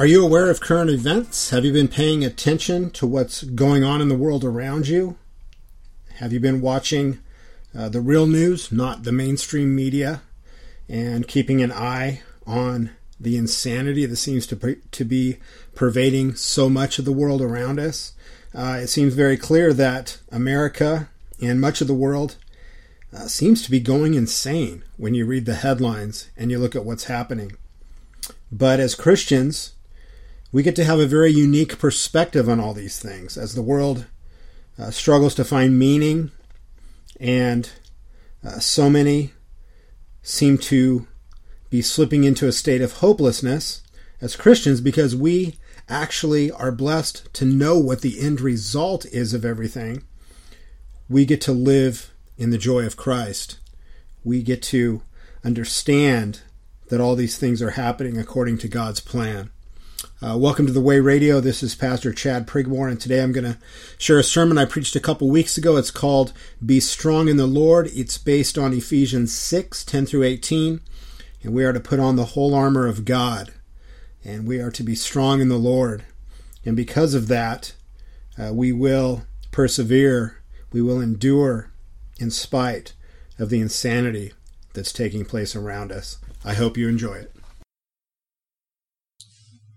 Are you aware of current events? Have you been paying attention to what's going on in the world around you? Have you been watching the real news, not the mainstream media, and keeping an eye on the insanity that seems to be pervading so much of the world around us? It seems very clear that America and much of the world seems to be going insane when you read the headlines and you look at what's happening. But as Christians, we get to have a very unique perspective on all these things. As the world struggles to find meaning, and so many seem to be slipping into a state of hopelessness as Christians, because we actually are blessed to know what the end result is of everything, we get to live in the joy of Christ. We get to understand that all these things are happening according to God's plan. Welcome to The Way Radio. This is Pastor Chad Prigmore, and today I'm going to share a sermon I preached a couple weeks ago. It's called Be Strong in the Lord. It's based on Ephesians 6, 10 through 18, and we are to put on the whole armor of God, and we are to be strong in the Lord. And because of that, we will persevere, we will endure in spite of the insanity that's taking place around us. I hope you enjoy it.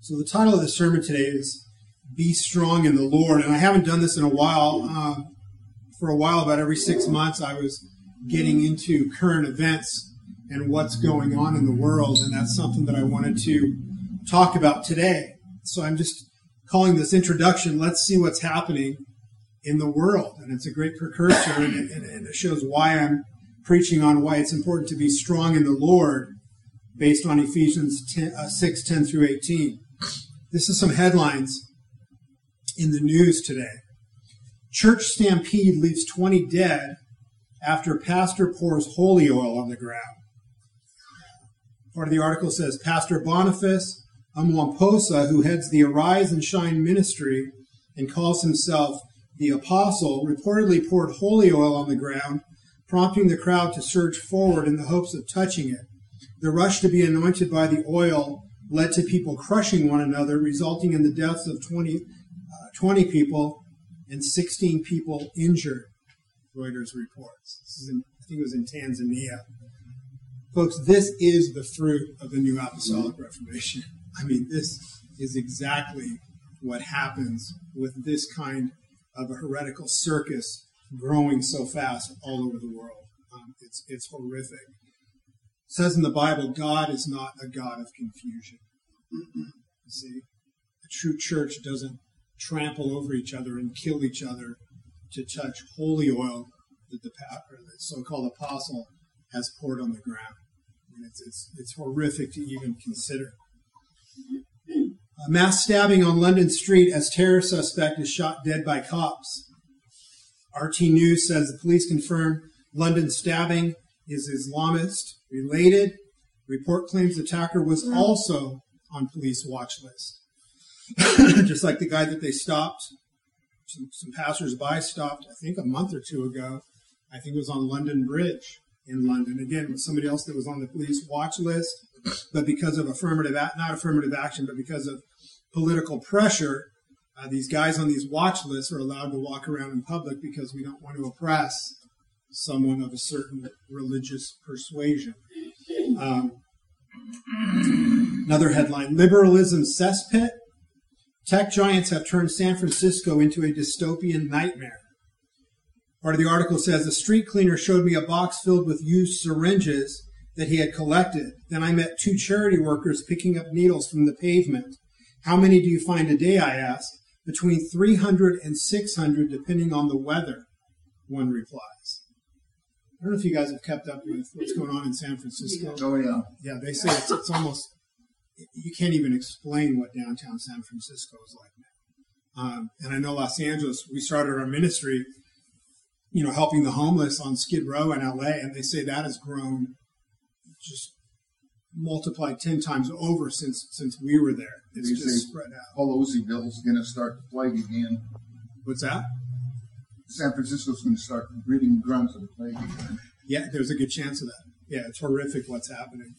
So the title of the sermon today is Be Strong in the Lord. And I haven't done this in a while. For a while, about every 6 months, I was getting into current events and what's going on in the world. And that's something that I wanted to talk about today. So I'm just calling this introduction, Let's See What's Happening in the World. And it's a great precursor, and it shows why I'm preaching on why it's important to be strong in the Lord, based on Ephesians 6, 10 through 18. This is some headlines in the news today. Church stampede leaves 20 dead after pastor pours holy oil on the ground. Part of the article says, Pastor Boniface Amwamposa, who heads the Arise and Shine ministry and calls himself the Apostle, reportedly poured holy oil on the ground, prompting the crowd to surge forward in the hopes of touching it. The rush to be anointed by the oil led to people crushing one another, resulting in the deaths of 20 people and 16 people injured, Reuters reports. This is I think it was in Tanzania. Folks, this is the fruit of the New Apostolic Reformation. I mean, this is exactly what happens with this kind of a heretical circus growing so fast all over the world. It's horrific. It says in the Bible, God is not a God of confusion. You see, a true church doesn't trample over each other and kill each other to touch holy oil that the so-called apostle has poured on the ground. And it's horrific to even consider. A mass stabbing on London Street as terror suspect is shot dead by cops. RT News says the police confirm London stabbing is Islamist related. Report claims attacker was also on police watch list. Just like the guy that they stopped, some passers-by stopped, I think a month or two ago. I think it was on London Bridge in London. Again, it was somebody else that was on the police watch list, but because of because of political pressure, these guys on these watch lists are allowed to walk around in public because we don't want to oppress someone of a certain religious persuasion. Another headline, liberalism cesspit. Tech giants have turned San Francisco into a dystopian nightmare. Part of the article says, a street cleaner showed me a box filled with used syringes that he had collected. Then I met two charity workers picking up needles from the pavement. How many do you find a day, I asked. Between 300 and 600, depending on the weather, one replies. I don't know if you guys have kept up with what's going on in San Francisco. Oh, yeah. Yeah, they say it's almost, you can't even explain what downtown San Francisco is like now. And I know Los Angeles, we started our ministry, helping the homeless on Skid Row in L.A., and they say that has grown, just multiplied 10 times over since we were there. It's just spread out. Pelosi bill's going to start to plague again. What's that? San Francisco's going to start breeding drums and playing. Yeah, there's a good chance of that. Yeah, it's horrific what's happening.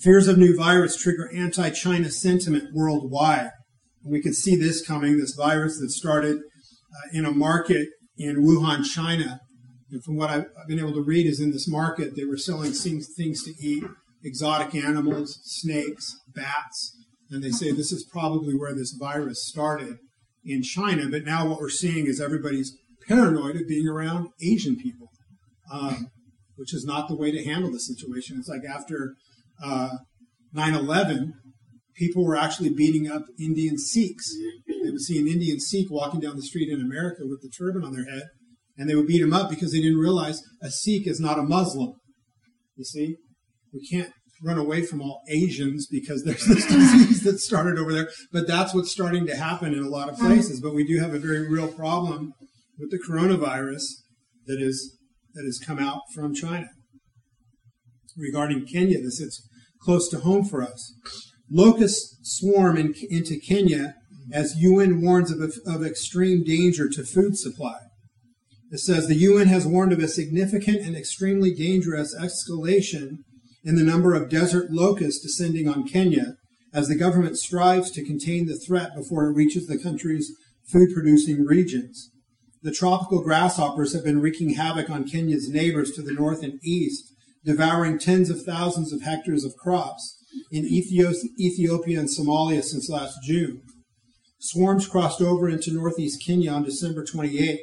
Fears of new virus trigger anti-China sentiment worldwide. We could see this coming, this virus that started in a market in Wuhan, China. And from what I've been able to read is in this market, they were selling things to eat, exotic animals, snakes, bats. And they say this is probably where this virus started in China. But now what we're seeing is everybody's paranoid of being around Asian people, which is not the way to handle the situation. It's like after 9/11, people were actually beating up Indian Sikhs. They would see an Indian Sikh walking down the street in America with the turban on their head, and they would beat him up because they didn't realize a Sikh is not a Muslim. You see? We can't run away from all Asians because there's this disease that started over there. But that's what's starting to happen in a lot of places. But we do have a very real problem with the coronavirus that has come out from China. Regarding Kenya, this is close to home for us. Locusts swarm into Kenya as UN warns of extreme danger to food supply. It says the UN has warned of a significant and extremely dangerous escalation in the number of desert locusts descending on Kenya as the government strives to contain the threat before it reaches the country's food-producing regions. The tropical grasshoppers have been wreaking havoc on Kenya's neighbors to the north and east, devouring tens of thousands of hectares of crops in Ethiopia and Somalia since last June. Swarms crossed over into northeast Kenya on December 28th.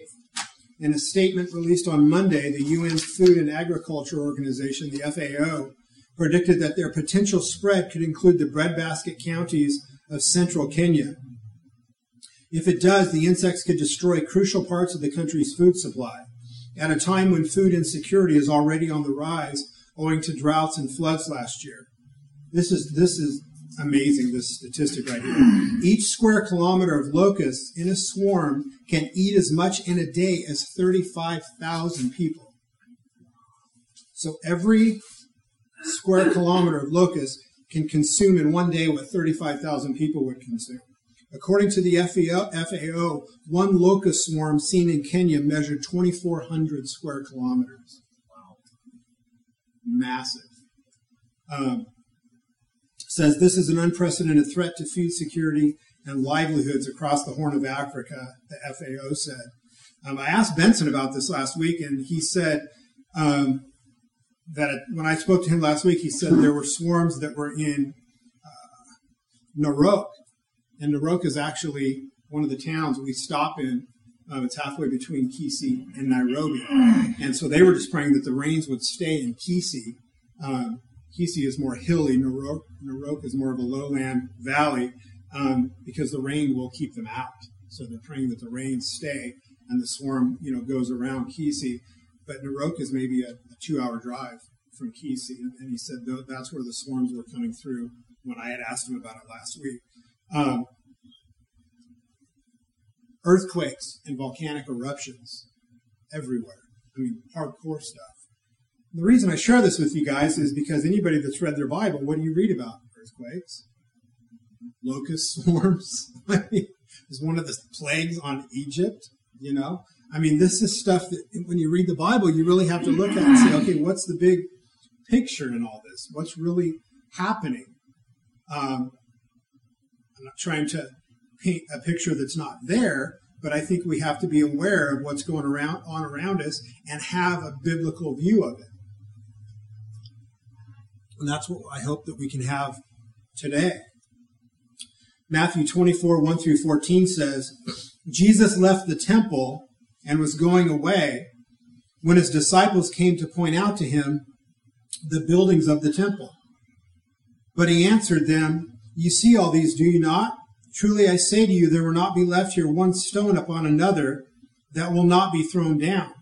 In a statement released on Monday, the UN Food and Agriculture Organization, the FAO, predicted that their potential spread could include the breadbasket counties of central Kenya. If it does, the insects could destroy crucial parts of the country's food supply. At a time when food insecurity is already on the rise owing to droughts and floods last year. This is amazing, this statistic right here. Each square kilometer of locusts in a swarm can eat as much in a day as 35,000 people. So every square kilometer of locusts can consume in one day what 35,000 people would consume. According to the FAO, one locust swarm seen in Kenya measured 2,400 square kilometers. Wow. Massive. Says this is an unprecedented threat to food security and livelihoods across the Horn of Africa, the FAO said. I asked Benson about this last week, and he said that when I spoke to him last week, he said there were swarms that were in Narok. And Narok is actually one of the towns we stop in. It's halfway between Kisii and Nairobi. And so they were just praying that the rains would stay in Kisii. Kisii is more hilly. Narok is more of a lowland valley because the rain will keep them out. So they're praying that the rains stay and the swarm, goes around Kisii. But Narok is maybe a 2-hour drive from Kisii. And he said that's where the swarms were coming through when I had asked him about it last week. Earthquakes and volcanic eruptions everywhere. I mean, hardcore stuff. The reason I share this with you guys is because anybody that's read their Bible, what do you read about? Earthquakes, locust swarms. I mean, it's one of the plagues on Egypt, I mean, this is stuff that when you read the Bible, you really have to look at and say, okay, what's the big picture in all this? What's really happening? I'm not trying to paint a picture that's not there, but I think we have to be aware of what's going on around us and have a biblical view of it. And that's what I hope that we can have today. Matthew 24, 1 through 14 says, Jesus left the temple and was going away when his disciples came to point out to him the buildings of the temple. But he answered them, "You see all these, do you not? Truly I say to you, there will not be left here one stone upon another that will not be thrown down."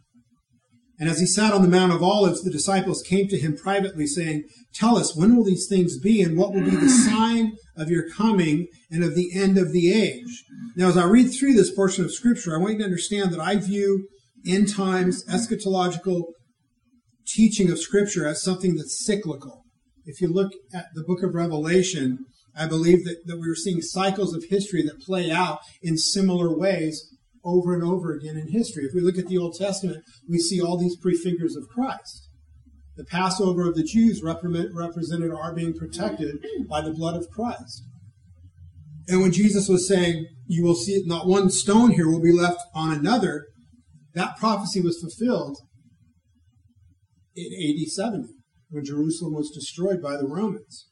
And as he sat on the Mount of Olives, the disciples came to him privately, saying, "Tell us, when will these things be, and what will be the sign of your coming and of the end of the age?" Now, as I read through this portion of Scripture, I want you to understand that I view end times, eschatological teaching of Scripture as something that's cyclical. If you look at the book of Revelation, I believe that we were seeing cycles of history that play out in similar ways over and over again in history. If we look at the Old Testament, we see all these prefigures of Christ. The Passover of the Jews represented our being protected by the blood of Christ. And when Jesus was saying, you will see it, not one stone here will be left on another, that prophecy was fulfilled in AD 70, when Jerusalem was destroyed by the Romans.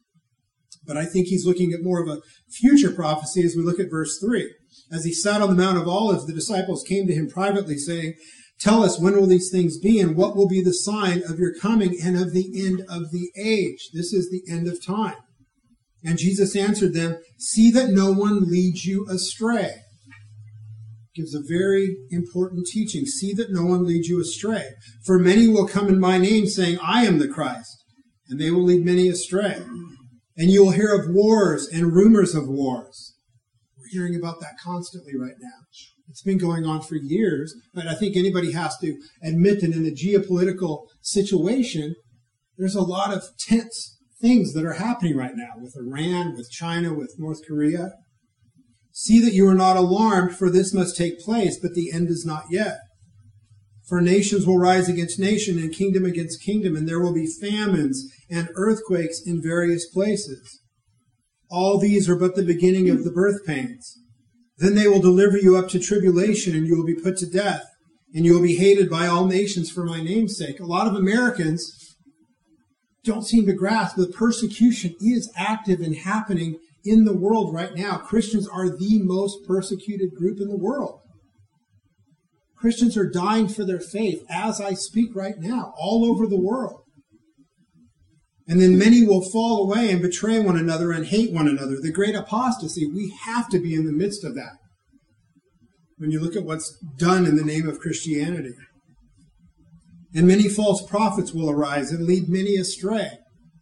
But I think he's looking at more of a future prophecy as we look at verse 3. As he sat on the Mount of Olives, the disciples came to him privately, saying, tell us, when will these things be, and what will be the sign of your coming and of the end of the age? This is the end of time. And Jesus answered them, see that no one leads you astray. Gives a very important teaching. See that no one leads you astray. For many will come in my name, saying, I am the Christ, and they will lead many astray. And you will hear of wars and rumors of wars. We're hearing about that constantly right now. It's been going on for years, but I think anybody has to admit that in a geopolitical situation, there's a lot of tense things that are happening right now with Iran, with China, with North Korea. See that you are not alarmed, for this must take place, but the end is not yet. For nations will rise against nation and kingdom against kingdom, and there will be famines and earthquakes in various places. All these are but the beginning of the birth pains. Then they will deliver you up to tribulation, and you will be put to death, and you will be hated by all nations for my name's sake. A lot of Americans don't seem to grasp that persecution is active and happening in the world right now. Christians are the most persecuted group in the world. Christians are dying for their faith as I speak right now, all over the world. And then many will fall away and betray one another and hate one another. The great apostasy, we have to be in the midst of that. When you look at what's done in the name of Christianity. And many false prophets will arise and lead many astray.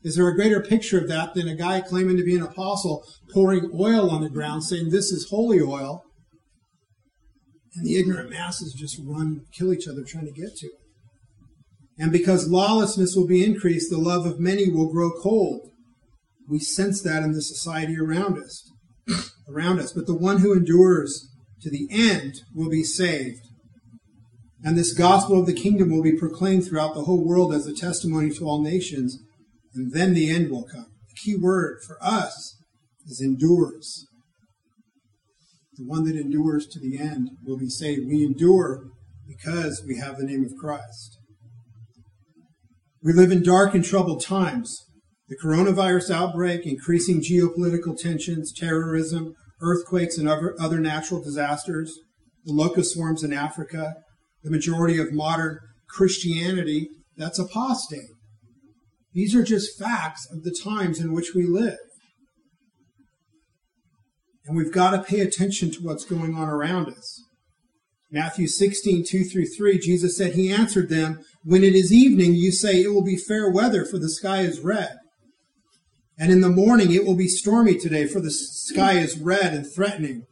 Is there a greater picture of that than a guy claiming to be an apostle pouring oil on the ground saying this is holy oil? And the ignorant masses just run, kill each other trying to get to it. And because lawlessness will be increased, the love of many will grow cold. We sense that in the society around us. But the one who endures to the end will be saved. And this gospel of the kingdom will be proclaimed throughout the whole world as a testimony to all nations. And then the end will come. The key word for us is endures. The one that endures to the end will be saved. We endure because we have the name of Christ. We live in dark and troubled times. The coronavirus outbreak, increasing geopolitical tensions, terrorism, earthquakes and other natural disasters, the locust swarms in Africa, the majority of modern Christianity, that's apostate. These are just facts of the times in which we live. And we've got to pay attention to what's going on around us. Matthew 16:2-3, Jesus said, he answered them, when it is evening, you say, it will be fair weather, for the sky is red. And in the morning, it will be stormy today, for the sky is red and threatening.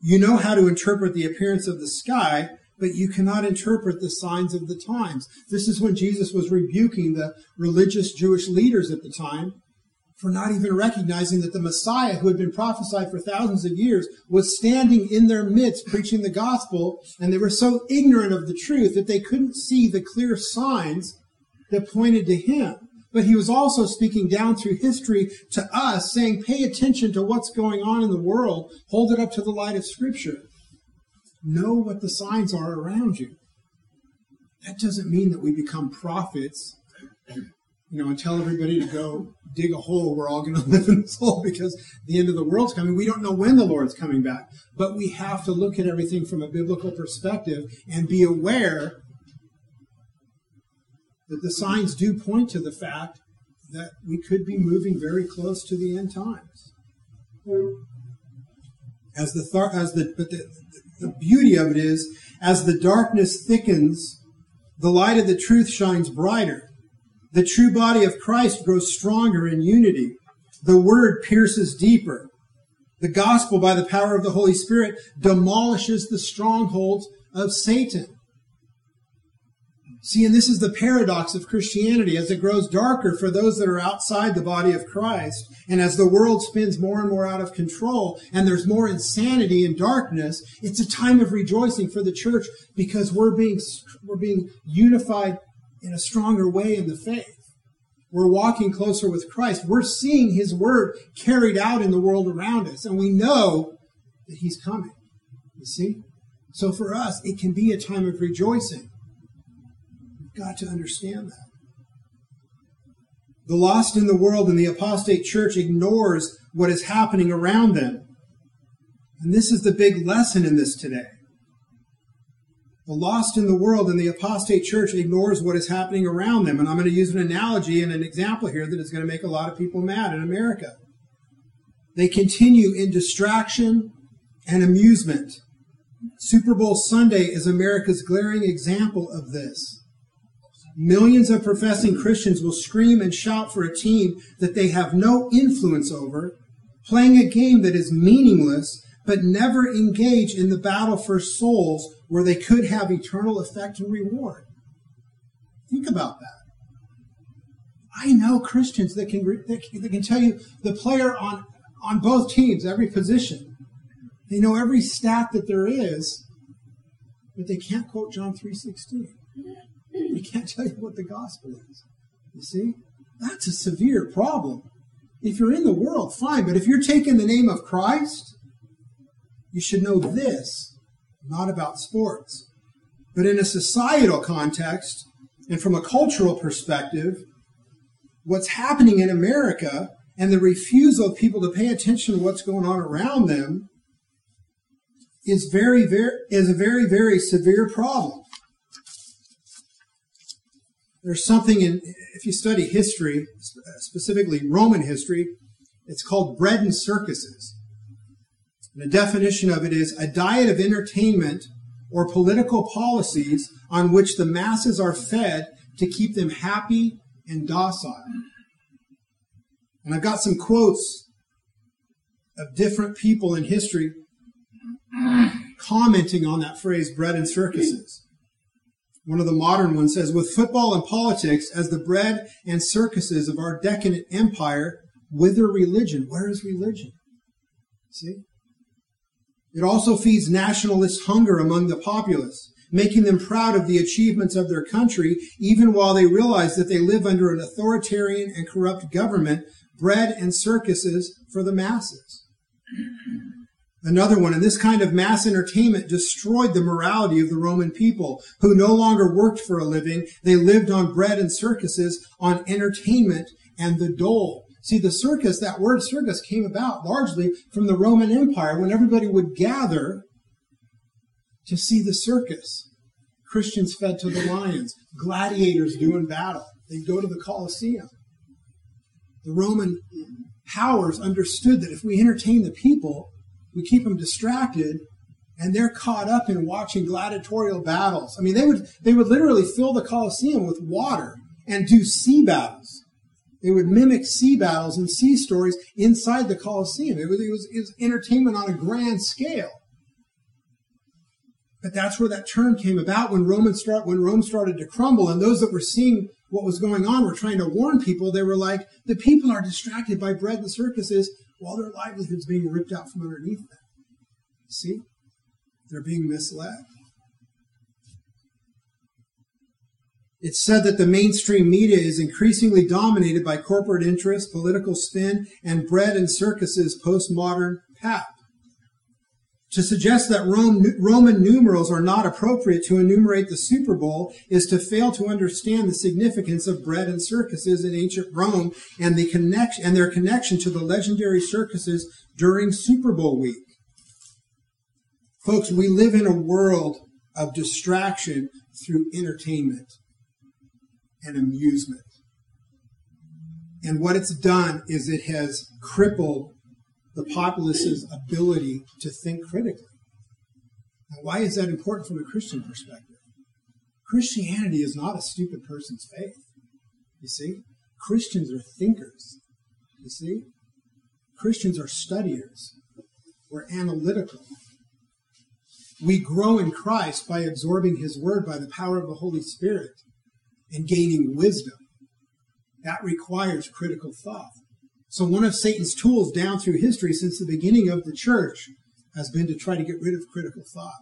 You know how to interpret the appearance of the sky, but you cannot interpret the signs of the times. This is when Jesus was rebuking the religious Jewish leaders at the time for not even recognizing that the Messiah, who had been prophesied for thousands of years, was standing in their midst preaching the gospel, and they were so ignorant of the truth that they couldn't see the clear signs that pointed to him. But he was also speaking down through history to us, saying, pay attention to what's going on in the world. Hold it up to the light of Scripture. Know what the signs are around you. That doesn't mean that we become prophets, and tell everybody to go dig a hole. We're all going to live in this hole because the end of the world's coming. We don't know when the Lord's coming back, but we have to look at everything from a biblical perspective and be aware that the signs do point to the fact that we could be moving very close to the end times. But the beauty of it is, as the darkness thickens, the light of the truth shines brighter. The true body of Christ grows stronger in unity. The word pierces deeper. The gospel, by the power of the Holy Spirit, demolishes the strongholds of Satan. See, and this is the paradox of Christianity. As it grows darker for those that are outside the body of Christ, and as the world spins more and more out of control, and there's more insanity and darkness, it's a time of rejoicing for the church because we're being unified in a stronger way in the faith. We're walking closer with Christ. We're seeing his word carried out in the world around us, and we know that he's coming, you see? So for us, it can be a time of rejoicing. We've got to understand that. The lost in the world and the apostate church ignores what is happening around them. And this is the big lesson in this today. The lost in the world and the apostate church ignores what is happening around them. And I'm going to use an analogy and an example here that is going to make a lot of people mad in America. They continue in distraction and amusement. Super Bowl Sunday is America's glaring example of this. Millions of professing Christians will scream and shout for a team that they have no influence over, playing a game that is meaningless, but never engage in the battle for souls where they could have eternal effect and reward. Think about that. I know Christians that can tell you the player on both teams, every position. They know every stat that there is, but they can't quote John 3:16. They can't tell you what the gospel is. You see? That's a severe problem. If you're in the world, fine, but if you're taking the name of Christ, you should know this, not about sports. But in a societal context and from a cultural perspective, what's happening in America and the refusal of people to pay attention to what's going on around them is a very, very severe problem. There's something if you study history, specifically Roman history, it's called bread and circuses. The definition of it is a diet of entertainment or political policies on which the masses are fed to keep them happy and docile. And I've got some quotes of different people in history commenting on that phrase, bread and circuses. One of the modern ones says, with football and politics as the bread and circuses of our decadent empire, whither religion? Where is religion? See? It also feeds nationalist hunger among the populace, making them proud of the achievements of their country, even while they realize that they live under an authoritarian and corrupt government, bread and circuses for the masses. Another one, and this kind of mass entertainment destroyed the morality of the Roman people, who no longer worked for a living. They lived on bread and circuses, on entertainment and the dole. See, the circus, that word circus, came about largely from the Roman Empire when everybody would gather to see the circus. Christians fed to the lions, gladiators doing battle. They'd go to the Colosseum. The Roman powers understood that if we entertain the people, we keep them distracted, and they're caught up in watching gladiatorial battles. I mean, they would literally fill the Colosseum with water and do sea battles. They would mimic sea battles and sea stories inside the Colosseum. It was entertainment on a grand scale. But that's where that term came about when Rome started to crumble, and those that were seeing what was going on were trying to warn people. They were like, the people are distracted by bread and circuses while their livelihood's being ripped out from underneath them. See? They're being misled. It's said that the mainstream media is increasingly dominated by corporate interests, political spin, and bread and circuses postmodern pap. To suggest that Roman numerals are not appropriate to enumerate the Super Bowl is to fail to understand the significance of bread and circuses in ancient Rome and their connection to the legendary circuses during Super Bowl week. Folks, we live in a world of distraction through entertainment and amusement. And what it's done is it has crippled the populace's ability to think critically. Now, why is that important from a Christian perspective? Christianity is not a stupid person's faith. You see? Christians are thinkers. You see? Christians are studiers. We're analytical. We grow in Christ by absorbing his word by the power of the Holy Spirit and gaining wisdom. That requires critical thought. So one of Satan's tools down through history since the beginning of the church has been to try to get rid of critical thought.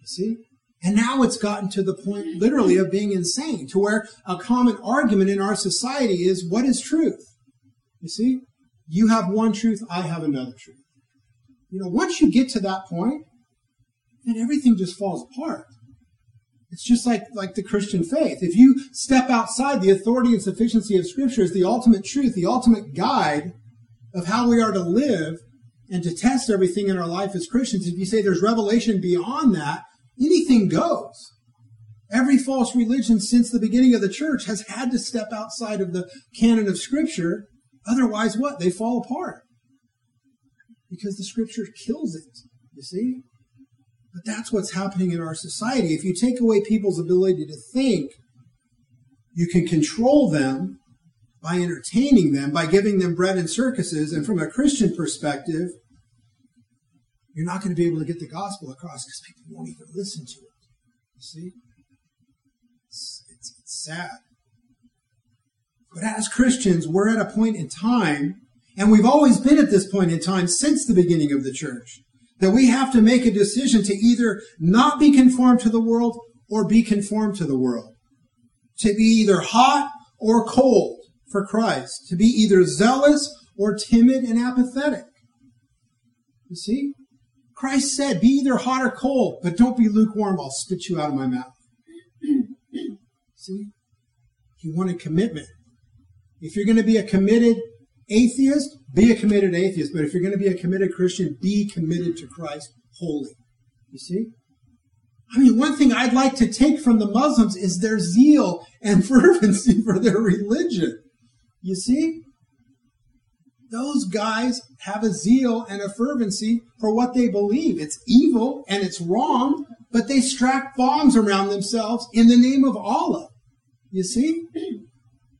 You see? And now it's gotten to the point literally of being insane, to where a common argument in our society is, what is truth? You see, you have one truth, I have another truth. You know, once you get to that point, then everything just falls apart. It's just like the Christian faith. If you step outside the authority and sufficiency of Scripture as the ultimate truth, the ultimate guide of how we are to live and to test everything in our life as Christians, if you say there's revelation beyond that, anything goes. Every false religion since the beginning of the church has had to step outside of the canon of Scripture. Otherwise, what? They fall apart. Because the Scripture kills it, you see? But that's what's happening in our society. If you take away people's ability to think, you can control them by entertaining them, by giving them bread and circuses. And from a Christian perspective, you're not going to be able to get the gospel across because people won't even listen to it. You see? It's sad. But as Christians, we're at a point in time, and we've always been at this point in time since the beginning of the church, that we have to make a decision to either not be conformed to the world or be conformed to the world. To be either hot or cold for Christ. To be either zealous or timid and apathetic. You see? Christ said, be either hot or cold, but don't be lukewarm, I'll spit you out of my mouth. See? He wanted commitment. If you're going to be a committed atheist, be a committed atheist. But if you're going to be a committed Christian, be committed to Christ wholly. You see? I mean, one thing I'd like to take from the Muslims is their zeal and fervency for their religion. You see? Those guys have a zeal and a fervency for what they believe. It's evil and it's wrong, but they strap bombs around themselves in the name of Allah. You see?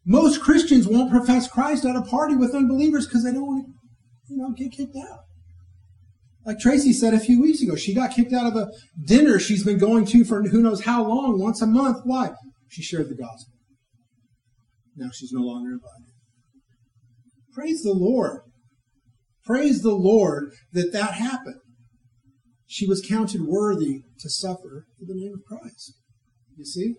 Most Christians won't profess Christ at a party with unbelievers because they don't want to, get kicked out. Like Tracy said a few weeks ago, she got kicked out of a dinner she's been going to for who knows how long, once a month. Why? She shared the gospel. Now she's no longer invited. Praise the Lord. Praise the Lord that happened. She was counted worthy to suffer for the name of Christ. You see?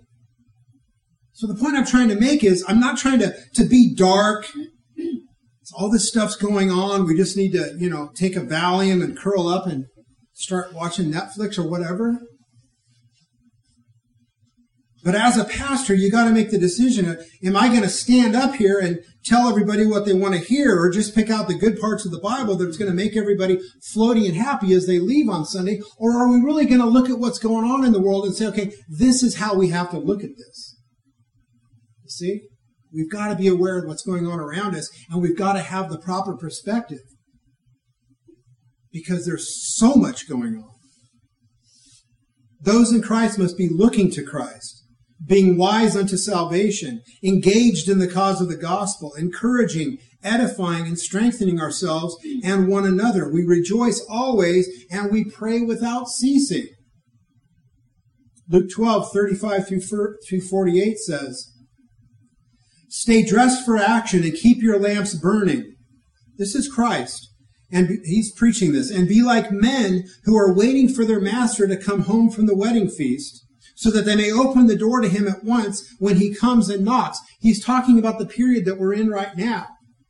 So the point I'm trying to make is I'm not trying to be dark. All this stuff's going on. We just need to, take a Valium and curl up and start watching Netflix or whatever. But as a pastor, you got to make the decision. Am I going to stand up here and tell everybody what they want to hear or just pick out the good parts of the Bible that's going to make everybody floaty and happy as they leave on Sunday? Or are we really going to look at what's going on in the world and say, okay, this is how we have to look at this? See, we've got to be aware of what's going on around us, and we've got to have the proper perspective because there's so much going on. Those in Christ must be looking to Christ, being wise unto salvation, engaged in the cause of the gospel, encouraging, edifying, and strengthening ourselves and one another. We rejoice always, and we pray without ceasing. Luke 12:35-48 says, stay dressed for action and keep your lamps burning. This is Christ, and he's preaching this. And be like men who are waiting for their master to come home from the wedding feast, so that they may open the door to him at once when he comes and knocks. He's talking about the period that we're in right now.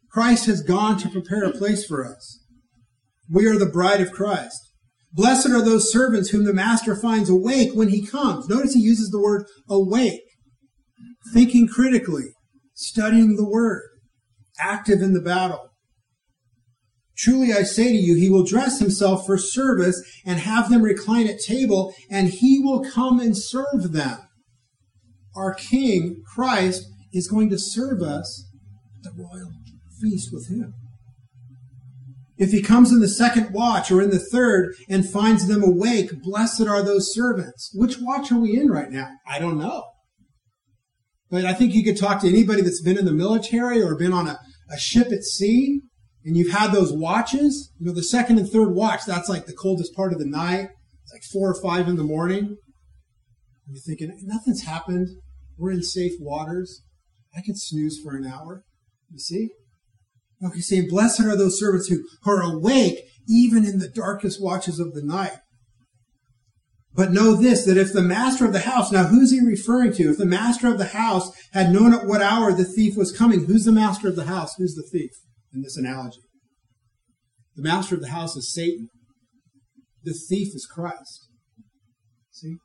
Christ has gone to prepare a place for us. We are the bride of Christ. Blessed are those servants whom the master finds awake when he comes. Notice he uses the word awake, thinking critically, studying the word, active in the battle. Truly I say to you, he will dress himself for service and have them recline at table, and he will come and serve them. Our King, Christ, is going to serve us at the royal feast with him. If he comes in the second watch or in the third and finds them awake, blessed are those servants. Which watch are we in right now? I don't know. But I think you could talk to anybody that's been in the military or been on a ship at sea, and you've had those watches. The second and third watch, that's like the coldest part of the night. It's like 4 or 5 in the morning. And you're thinking, nothing's happened. We're in safe waters. I can snooze for an hour. You see? Okay, saying, blessed are those servants who are awake even in the darkest watches of the night. But know this, that if the master of the house, now who's he referring to? If the master of the house had known at what hour the thief was coming, who's the master of the house? Who's the thief in this analogy? The master of the house is Satan. The thief is Christ. See?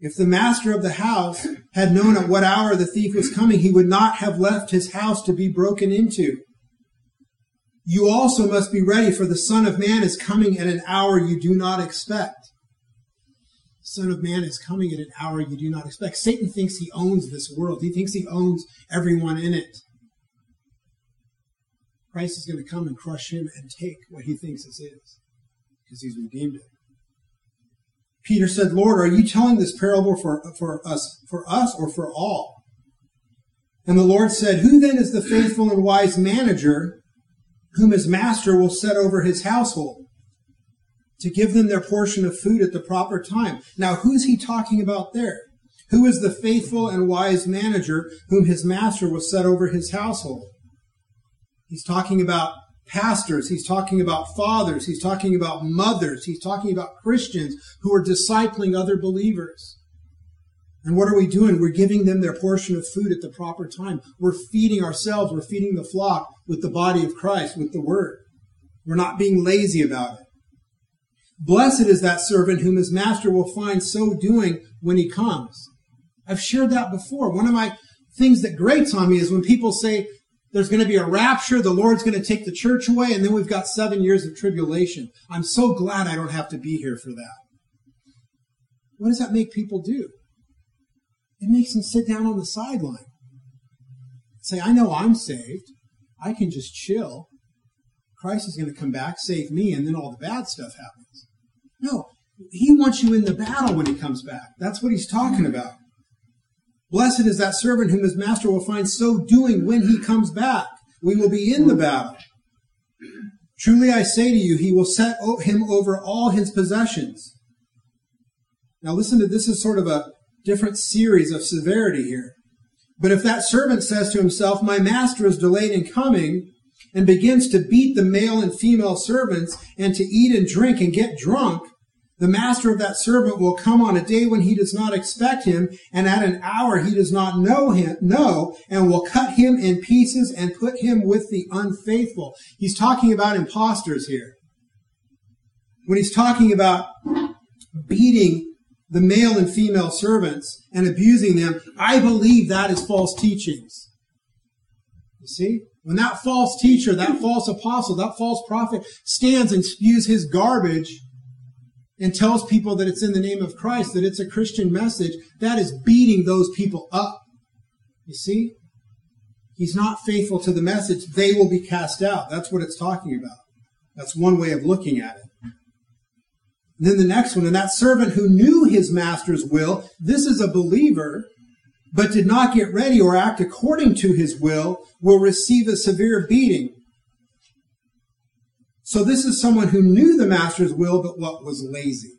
If the master of the house had known at what hour the thief was coming, he would not have left his house to be broken into. You also must be ready, for the Son of Man is coming at an hour you do not expect. Son of Man is coming at an hour you do not expect. Satan thinks he owns this world. He thinks he owns everyone in it. Christ is going to come and crush him and take what he thinks is his, because he's redeemed it. Peter said, Lord, are you telling this parable for us or for all? And the Lord said, who then is the faithful and wise manager whom his master will set over his household to give them their portion of food at the proper time? Now, who's he talking about there? Who is the faithful and wise manager whom his master will set over his household? He's talking about pastors, he's talking about fathers, he's talking about mothers, he's talking about Christians who are discipling other believers. And what are we doing? We're giving them their portion of food at the proper time. We're feeding ourselves, we're feeding the flock with the body of Christ, with the word. We're not being lazy about it. Blessed is that servant whom his master will find so doing when he comes. I've shared that before. One of my things that grates on me is when people say, there's going to be a rapture, the Lord's going to take the church away, and then we've got 7 years of tribulation. I'm so glad I don't have to be here for that. What does that make people do? It makes them sit down on the sideline. Say, I know I'm saved. I can just chill. Christ is going to come back, save me, and then all the bad stuff happens. No, he wants you in the battle when he comes back. That's what he's talking about. Blessed is that servant whom his master will find so doing when he comes back. We will be in the battle. Truly I say to you, he will set him over all his possessions. Now listen to this, is sort of a different series of severity here. But if that servant says to himself, my master is delayed in coming, and begins to beat the male and female servants and to eat and drink and get drunk, the master of that servant will come on a day when he does not expect him, and at an hour he does not know, and will cut him in pieces and put him with the unfaithful. He's talking about imposters here. When he's talking about beating the male and female servants and abusing them, I believe that is false teachings. You see? When that false teacher, that false apostle, that false prophet stands and spews his garbage and tells people that it's in the name of Christ, that it's a Christian message, that is beating those people up. You see? He's not faithful to the message. They will be cast out. That's what it's talking about. That's one way of looking at it. And then the next one, and that servant who knew his master's will, this is a believer, but did not get ready or act according to his will receive a severe beating. So this is someone who knew the master's will, but what was lazy.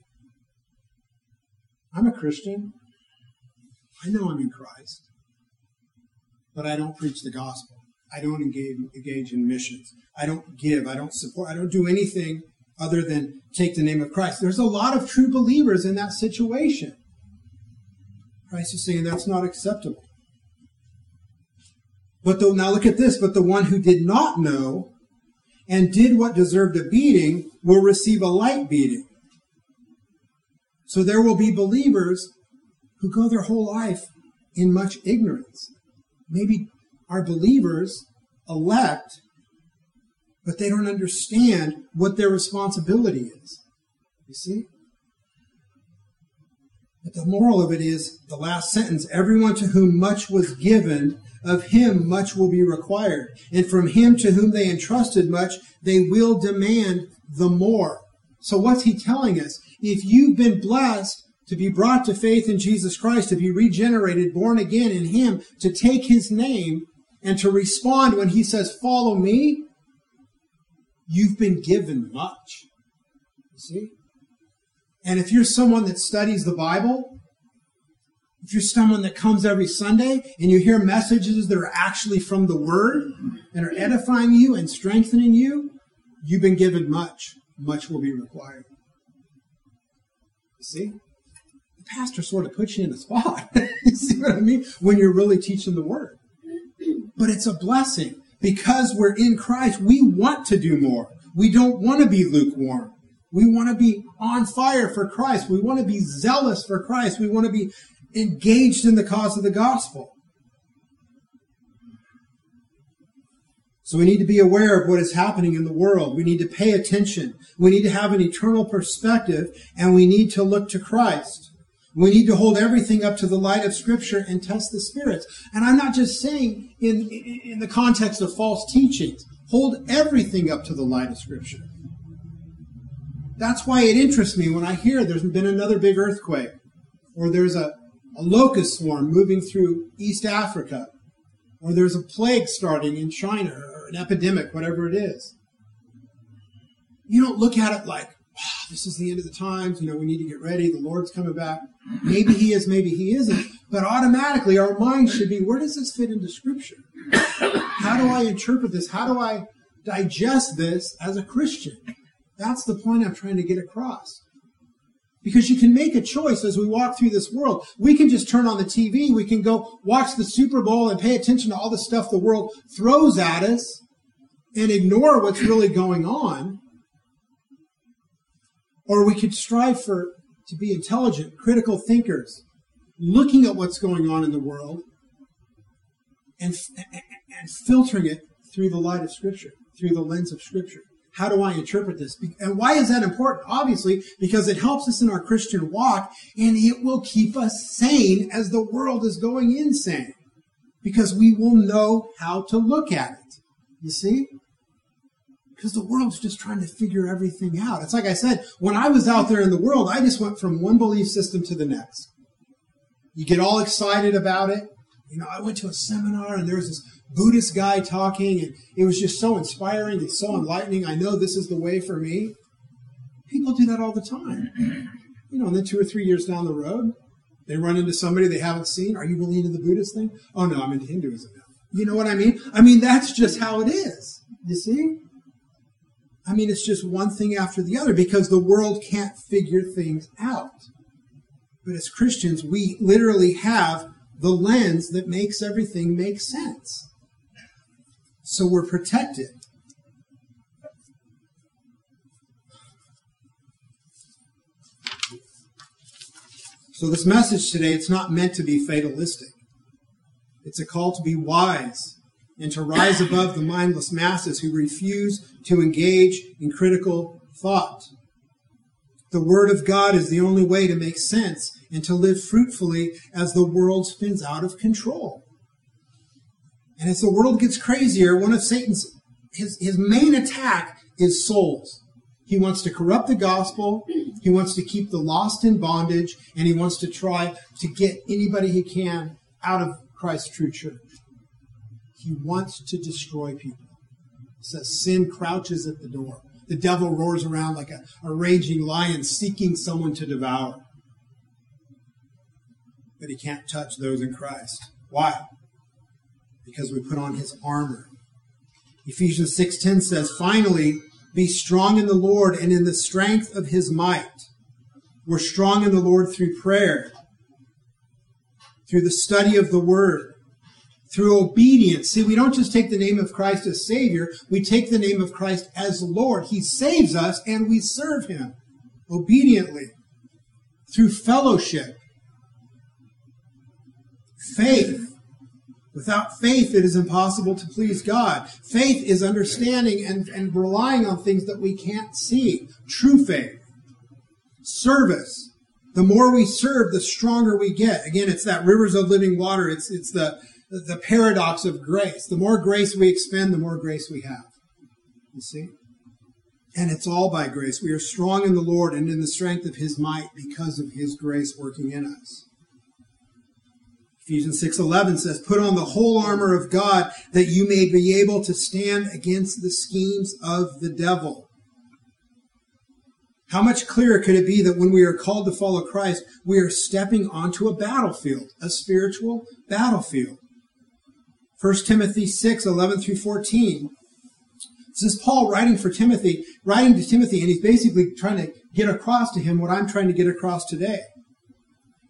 I'm a Christian. I know I'm in Christ. But I don't preach the gospel. I don't engage in missions. I don't give. I don't support. I don't do anything other than take the name of Christ. There's a lot of true believers in that situation. Christ is saying that's not acceptable. Now look at this. But the one who did not know and did what deserved a beating will receive a light beating. So there will be believers who go their whole life in much ignorance. Maybe are believers elect, but they don't understand what their responsibility is. You see? But the moral of it is the last sentence, everyone to whom much was given, of him much will be required, and from him to whom they entrusted much, they will demand the more. So what's he telling us? If you've been blessed to be brought to faith in Jesus Christ, to be regenerated, born again in him, to take his name and to respond when he says, follow me, you've been given much. You see? And if you're someone that studies the Bible, if you're someone that comes every Sunday and you hear messages that are actually from the Word and are edifying you and strengthening you, you've been given much. Much will be required. You see? the pastor sort of puts you in a spot. You see what I mean? When you're really teaching the word. But it's a blessing. Because we're in Christ, we want to do more. We don't want to be lukewarm. We want to be on fire for Christ. We want to be zealous for Christ. We want to be engaged in the cause of the gospel. So we need to be aware of what is happening in the world. We need to pay attention. We need to have an eternal perspective, and we need to look to Christ. We need to hold everything up to the light of Scripture and test the spirits. And I'm not just saying in the context of false teachings. Hold everything up to the light of Scripture. That's why it interests me when I hear there's been another big earthquake, or there's a locust swarm moving through East Africa, or there's a plague starting in China, or an epidemic, whatever it is. You don't look at it like, wow, this is the end of the times, we need to get ready, the Lord's coming back. Maybe he is, maybe he isn't. But automatically our mind should be, where does this fit into Scripture? How do I interpret this? How do I digest this as a Christian? That's the point I'm trying to get across. Because you can make a choice as we walk through this world. We can just turn on the TV. We can go watch the Super Bowl and pay attention to all the stuff the world throws at us and ignore what's really going on. Or we could strive to be intelligent, critical thinkers, looking at what's going on in the world and filtering it through the light of Scripture, through the lens of Scripture. How do I interpret this? And why is that important? Obviously, because it helps us in our Christian walk, and it will keep us sane as the world is going insane, because we will know how to look at it, you see? Because the world's just trying to figure everything out. It's like I said, when I was out there in the world, I just went from one belief system to the next. You get all excited about it. I went to a seminar, and there was this Buddhist guy talking, and it was just so inspiring and so enlightening. I know this is the way for me. People do that all the time. And then 2 or 3 years down the road, they run into somebody they haven't seen. Are you really into the Buddhist thing? Oh, no, I'm into Hinduism now. You know what I mean? That's just how it is, you see? It's just one thing after the other, because the world can't figure things out. But as Christians, we literally have the lens that makes everything make sense. So we're protected. So this message today, it's not meant to be fatalistic. It's a call to be wise and to rise above the mindless masses who refuse to engage in critical thought. The Word of God is the only way to make sense and to live fruitfully as the world spins out of control. And as the world gets crazier, one of Satan's, his main attack is souls. He wants to corrupt the gospel, he wants to keep the lost in bondage, and he wants to try to get anybody he can out of Christ's true church. He wants to destroy people. It says sin crouches at the door. The devil roars around like a raging lion seeking someone to devour. But he can't touch those in Christ. Why? Because we put on his armor. Ephesians 6:10 says, finally, be strong in the Lord and in the strength of his might. We're strong in the Lord through prayer, through the study of the word, through obedience. See, we don't just take the name of Christ as Savior. We take the name of Christ as Lord. He saves us and we serve him obediently, through fellowship, faith. Without faith, it is impossible to please God. Faith is understanding and relying on things that we can't see. True faith. Service. The more we serve, the stronger we get. Again, it's that rivers of living water. It's the paradox of grace. The more grace we expend, the more grace we have. You see? And it's all by grace. We are strong in the Lord and in the strength of his might because of his grace working in us. Ephesians 6:11 says, put on the whole armor of God that you may be able to stand against the schemes of the devil. How much clearer could it be that when we are called to follow Christ, we are stepping onto a battlefield, a spiritual battlefield. 1 Timothy 6:11 through 14. This is Paul writing to Timothy, and he's basically trying to get across to him what I'm trying to get across today.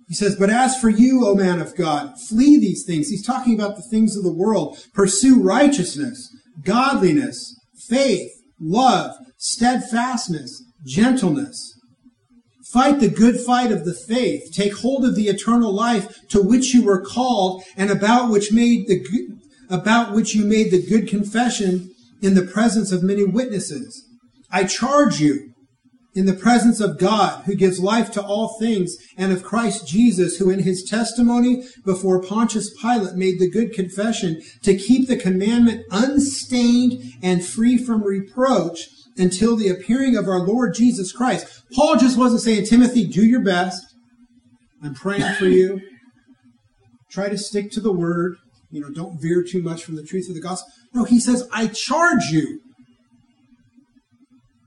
He says, but as for you, O man of God, flee these things. He's talking about the things of the world. Pursue righteousness, godliness, faith, love, steadfastness, gentleness. Fight the good fight of the faith. Take hold of the eternal life to which you were called and about which you made the good confession in the presence of many witnesses. I charge you in the presence of God, who gives life to all things, and of Christ Jesus, who in his testimony before Pontius Pilate made the good confession, to keep the commandment unstained and free from reproach until the appearing of our Lord Jesus Christ. Paul just wasn't saying, Timothy, do your best. I'm praying for you. Try to stick to the word. Don't veer too much from the truth of the gospel. No, he says, I charge you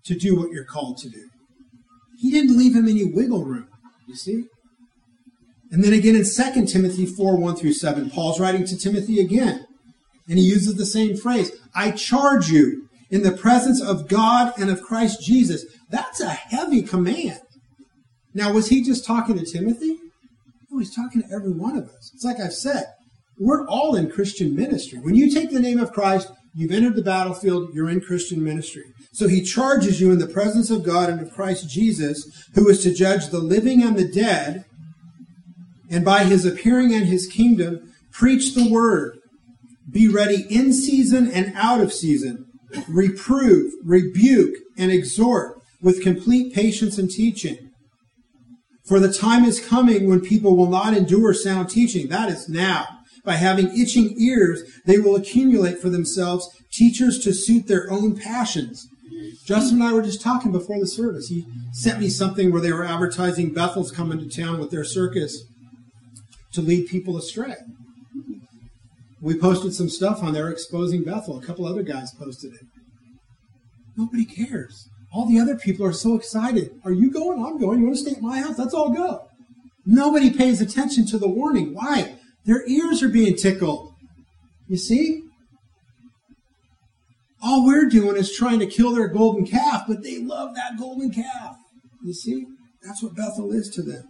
to do what you're called to do. He didn't leave him any wiggle room, you see? And then again in 2 Timothy 4:1-7, Paul's writing to Timothy again, and he uses the same phrase, I charge you in the presence of God and of Christ Jesus. That's a heavy command. Now, was he just talking to Timothy? No, he's talking to every one of us. It's like I've said, we're all in Christian ministry. When you take the name of Christ, you've entered the battlefield, you're in Christian ministry. So he charges you in the presence of God and of Christ Jesus, who is to judge the living and the dead, and by his appearing and his kingdom, preach the word. Be ready in season and out of season. Reprove, rebuke, and exhort with complete patience and teaching. For the time is coming when people will not endure sound teaching. That is now. By having itching ears, they will accumulate for themselves teachers to suit their own passions. Justin and I were just talking before the service. He sent me something where they were advertising Bethel's coming to town with their circus to lead people astray. We posted some stuff on there exposing Bethel. A couple other guys posted it. Nobody cares. All the other people are so excited. Are you going? I'm going. You want to stay at my house? Let's all go. Nobody pays attention to the warning. Why? Their ears are being tickled. You see? All we're doing is trying to kill their golden calf, but they love that golden calf. You see? That's what Bethel is to them.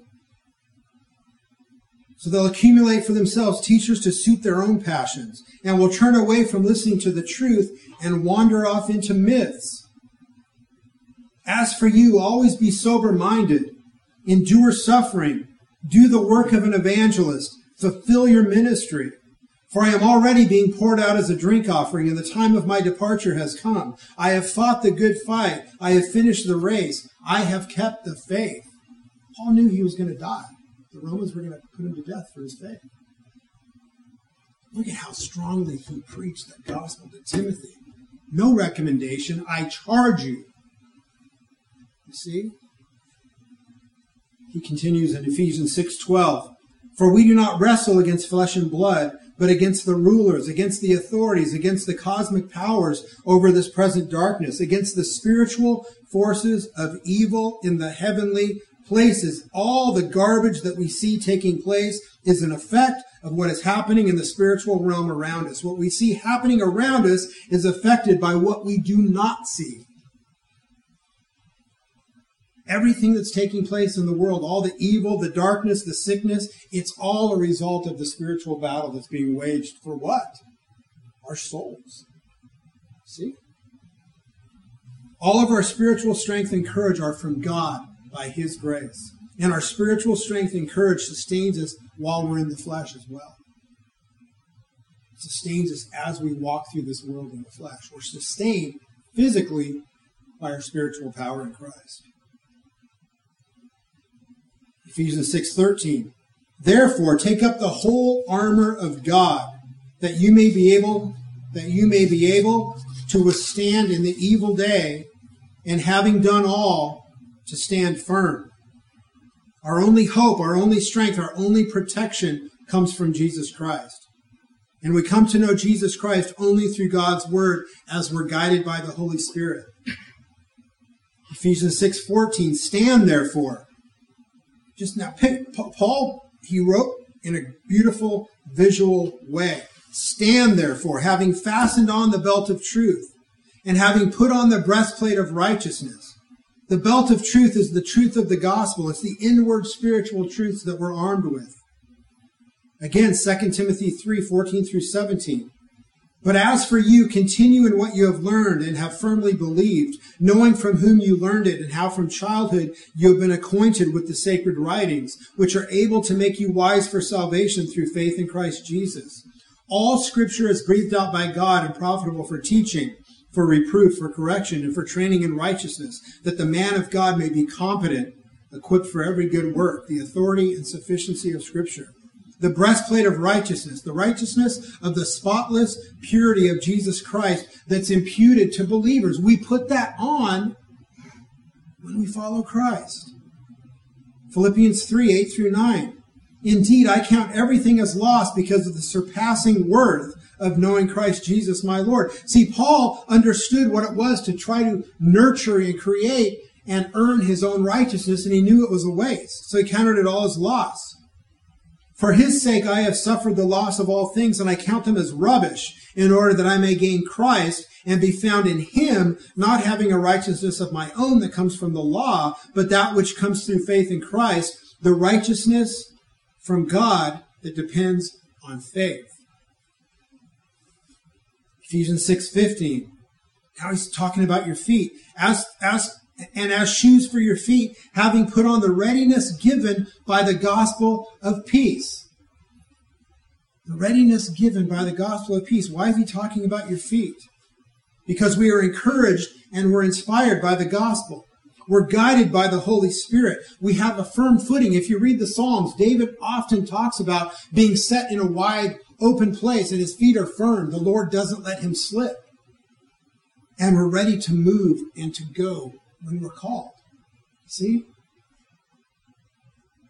So they'll accumulate for themselves teachers to suit their own passions, and will turn away from listening to the truth and wander off into myths. As for you, always be sober-minded, endure suffering, do the work of an evangelist, fulfill your ministry, for I am already being poured out as a drink offering, and the time of my departure has come. I have fought the good fight. I have finished the race. I have kept the faith. Paul knew he was going to die. The Romans were going to put him to death for his faith. Look at how strongly he preached the gospel to Timothy. No recommendation. I charge you. You see? He continues in Ephesians 6:12. For we do not wrestle against flesh and blood, but against the rulers, against the authorities, against the cosmic powers over this present darkness, against the spiritual forces of evil in the heavenly places. All the garbage that we see taking place is an effect of what is happening in the spiritual realm around us. What we see happening around us is affected by what we do not see. Everything that's taking place in the world, all the evil, the darkness, the sickness, it's all a result of the spiritual battle that's being waged for what? Our souls. See? All of our spiritual strength and courage are from God by his grace. And our spiritual strength and courage sustains us while we're in the flesh as well. It sustains us as we walk through this world in the flesh. We're sustained physically by our spiritual power in Christ. Ephesians 6:13, therefore take up the whole armor of God, that you may be able to withstand in the evil day, and having done all, to stand firm. Our only hope, our only strength, our only protection comes from Jesus Christ. And we come to know Jesus Christ only through God's word as we're guided by the Holy Spirit. Ephesians 6:14, stand therefore. Just now, Paul, he wrote in a beautiful visual way. Stand therefore, having fastened on the belt of truth, and having put on the breastplate of righteousness, The belt of truth is the truth of the gospel. It's the inward spiritual truths that we're armed with. Again, 2 Timothy 3:14 through 17. But as for you, continue in what you have learned and have firmly believed, knowing from whom you learned it and how from childhood you have been acquainted with the sacred writings, which are able to make you wise for salvation through faith in Christ Jesus. All Scripture is breathed out by God and profitable for teaching, for reproof, for correction, and for training in righteousness, that the man of God may be competent, equipped for every good work, the authority and sufficiency of Scripture. The breastplate of righteousness, the righteousness of the spotless purity of Jesus Christ that's imputed to believers. We put that on when we follow Christ. Philippians 3:8 through 9. Indeed, I count everything as lost because of the surpassing worth of knowing Christ Jesus my Lord. See, Paul understood what it was to try to nurture and create and earn his own righteousness, and he knew it was a waste. So he counted it all as loss. For his sake I have suffered the loss of all things, and I count them as rubbish, in order that I may gain Christ and be found in him, not having a righteousness of my own that comes from the law, but that which comes through faith in Christ, the righteousness from God that depends on faith. Ephesians 6:15. Now he's talking about your feet. As shoes for your feet, having put on the readiness given by the gospel of peace. The readiness given by the gospel of peace. Why is he talking about your feet? Because we are encouraged and we're inspired by the gospel. We're guided by the Holy Spirit. We have a firm footing. If you read the Psalms, David often talks about being set in a wide, open place, and his feet are firm. The Lord doesn't let him slip. And we're ready to move and to go when we're called. See?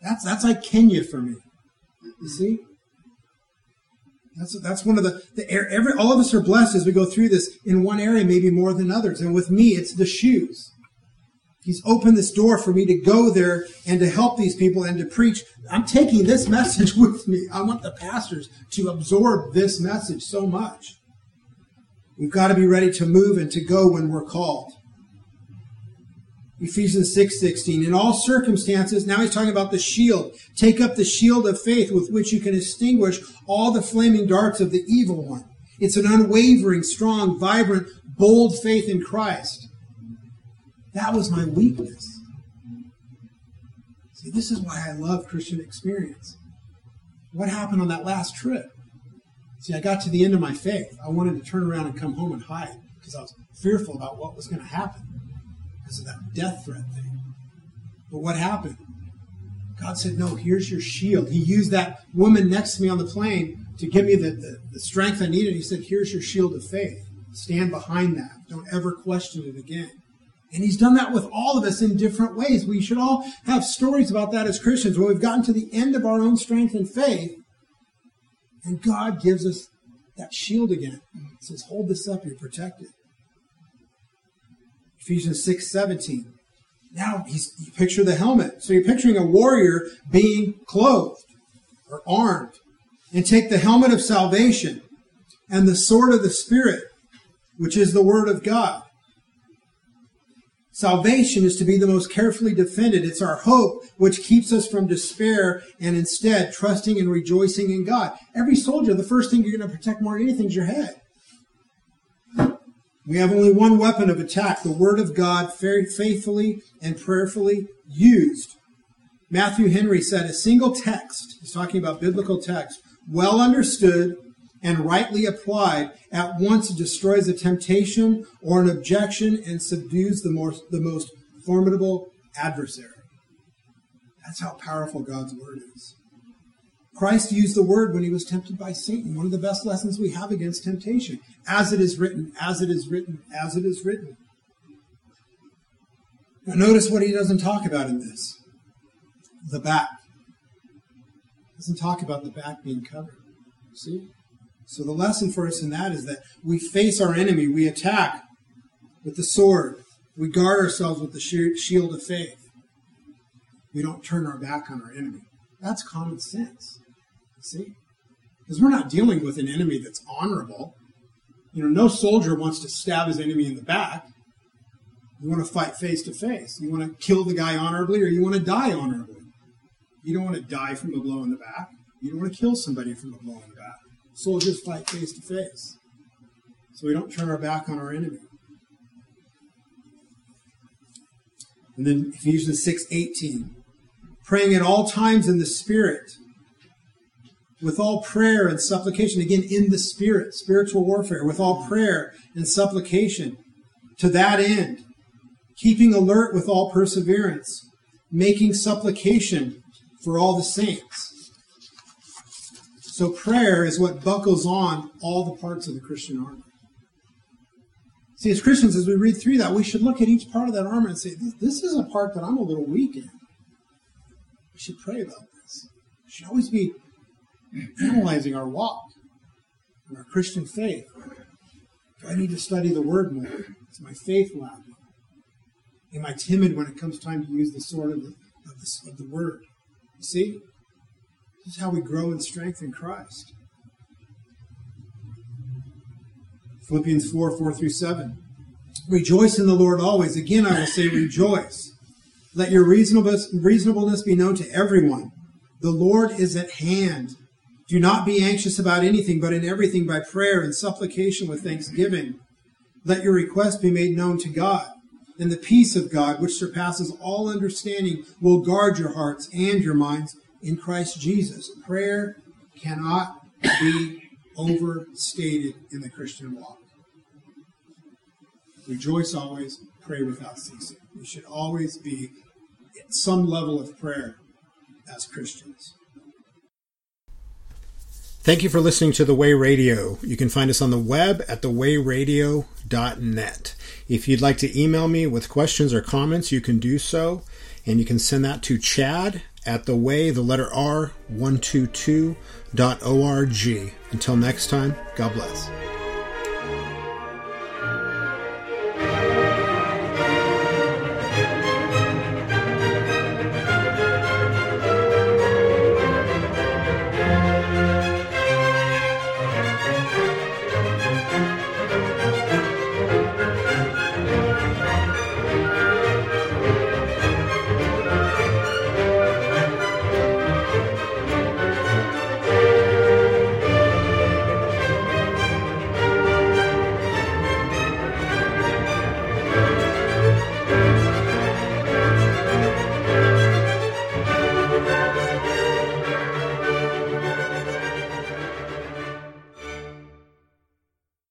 That's like Kenya for me. You see? That's one of all of us are blessed as we go through this in one area maybe more than others. And with me, it's the shoes. He's opened this door for me to go there and to help these people and to preach. I'm taking this message with me. I want the pastors to absorb this message so much. We've got to be ready to move and to go when we're called. Ephesians 6:16, in all circumstances, now he's talking about the shield. Take up the shield of faith with which you can extinguish all the flaming darts of the evil one. It's an unwavering, strong, vibrant, bold faith in Christ. That was my weakness. See, this is why I love Christian Experience. What happened on that last trip? See, I got to the end of my faith. I wanted to turn around and come home and hide because I was fearful about what was going to happen. Of that death threat thing. But what happened? God said, no, here's your shield. He used that woman next to me on the plane to give me the strength I needed. He said, here's your shield of faith. Stand behind that. Don't ever question it again. And he's done that with all of us in different ways. We should all have stories about that as Christians, where we've gotten to the end of our own strength and faith, and God gives us that shield again. He says, hold this up, you're protected. Ephesians 6:17. Now, you picture the helmet. So you're picturing a warrior being clothed or armed. And take the helmet of salvation and the sword of the Spirit, which is the Word of God. Salvation is to be the most carefully defended. It's our hope which keeps us from despair and instead trusting and rejoicing in God. Every soldier, the first thing you're going to protect more than anything is your head. We have only one weapon of attack, the Word of God, faithfully and prayerfully used. Matthew Henry said, a single text, he's talking about biblical text, well understood and rightly applied, at once destroys a temptation or an objection and subdues the most formidable adversary. That's how powerful God's Word is. Christ used the word when he was tempted by Satan. One of the best lessons we have against temptation. As it is written, as it is written, as it is written. Now notice what he doesn't talk about in this. The back. He doesn't talk about the back being covered. See? So the lesson for us in that is that we face our enemy. We attack with the sword. We guard ourselves with the shield of faith. We don't turn our back on our enemy. That's common sense. See? Because we're not dealing with an enemy that's honorable. You know, no soldier wants to stab his enemy in the back. You want to fight face to face. You want to kill the guy honorably, or you want to die honorably. You don't want to die from a blow in the back. You don't want to kill somebody from a blow in the back. Soldiers fight face to face. So we don't turn our back on our enemy. And then Ephesians 6:18, praying at all times in the Spirit, with all prayer and supplication, again, in the Spirit, spiritual warfare, with all prayer and supplication, to that end, keeping alert with all perseverance, making supplication for all the saints. So prayer is what buckles on all the parts of the Christian armor. See, as Christians, as we read through that, we should look at each part of that armor and say, this is a part that I'm a little weak in. We should pray about this. We should always be analyzing our walk and our Christian faith. Do I need to study the Word more? Is my faith lacking? Am I timid when it comes time to use the sword of the Word? You see? This is how we grow in strength in Christ. Philippians 4:4-7. Rejoice in the Lord always. Again, I will say rejoice. Let your reasonableness be known to everyone. The Lord is at hand. Do not be anxious about anything, but in everything by prayer and supplication with thanksgiving. Let your requests be made known to God, and the peace of God, which surpasses all understanding, will guard your hearts and your minds in Christ Jesus. Prayer cannot be overstated in the Christian walk. Rejoice always, pray without ceasing. We should always be at some level of prayer as Christians. Thank you for listening to The Way Radio. You can find us on the web at thewayradio.net. If you'd like to email me with questions or comments, you can do so. And you can send that to chad@theway122.org. Until next time, God bless.